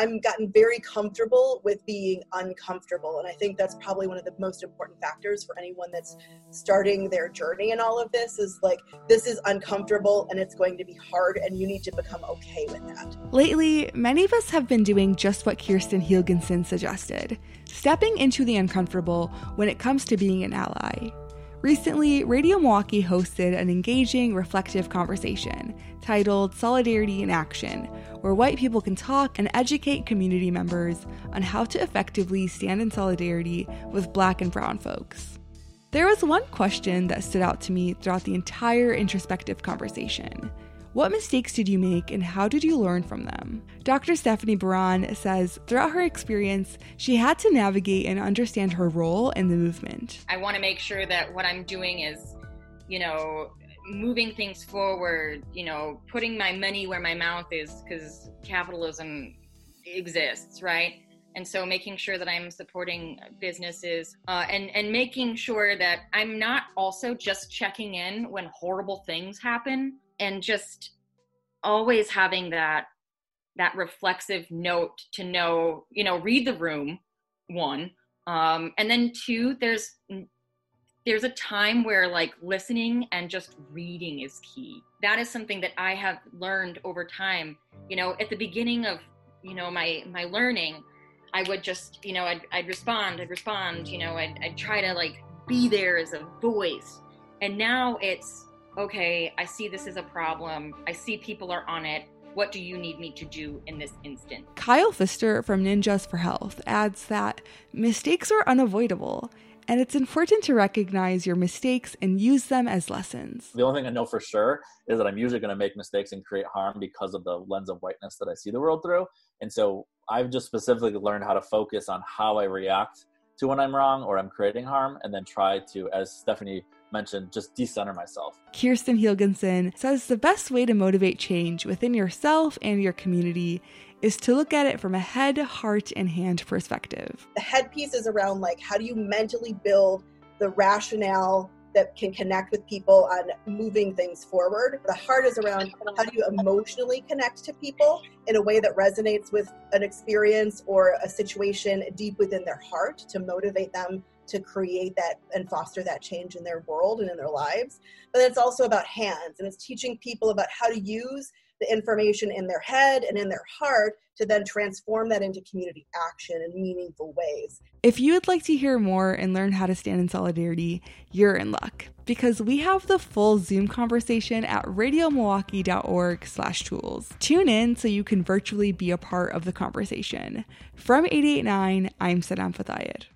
I've gotten very comfortable with being uncomfortable. And I think that's probably one of the most important factors for anyone that's starting their journey in all of this is like, this is uncomfortable and it's going to be hard and you need to become okay with that. Lately, many of us have been doing just what Kirsten Hjelgensen suggested, stepping into the uncomfortable when it comes to being an ally. Recently, Radio Milwaukee hosted an engaging, reflective conversation titled Solidarity in Action, where white people can talk and educate community members on how to effectively stand in solidarity with Black and Brown folks. There was one question that stood out to me throughout the entire introspective conversation. What mistakes did you make and how did you learn from them? Dr. Stephanie Baran says throughout her experience, she had to navigate and understand her role in the movement. I want to make sure that what I'm doing is, moving things forward, putting my money where my mouth is, because capitalism exists, right? And so making sure that I'm supporting businesses and making sure that I'm not also just checking in when horrible things happen. And just always having that reflexive note to know, read the room, one. And then two, there's a time where like listening and just reading is key. That is something that I have learned over time. At the beginning of, my learning, I would just, I'd respond, I'd try to like be there as a voice. And now it's, okay, I see this is a problem. I see people are on it. What do you need me to do in this instant? Kyle Pfister from Ninjas for Health adds that mistakes are unavoidable, and it's important to recognize your mistakes and use them as lessons. The only thing I know for sure is that I'm usually going to make mistakes and create harm because of the lens of whiteness that I see the world through. And so I've just specifically learned how to focus on how I react to when I'm wrong or I'm creating harm, and then try to, as Stephanie mentioned, just decenter myself. Kirsten Hjelgensen says the best way to motivate change within yourself and your community is to look at it from a head, heart, and hand perspective. The head piece is around like, how do you mentally build the rationale that can connect with people on moving things forward? The heart is around how do you emotionally connect to people in a way that resonates with an experience or a situation deep within their heart to motivate them to create that and foster that change in their world and in their lives. But it's also about hands, and it's teaching people about how to use the information in their head and in their heart to then transform that into community action in meaningful ways. If you would like to hear more and learn how to stand in solidarity, you're in luck, because we have the full Zoom conversation at radiomilwaukee.org/tools. Tune in so you can virtually be a part of the conversation. From 889, I'm Saddam Fathayyad.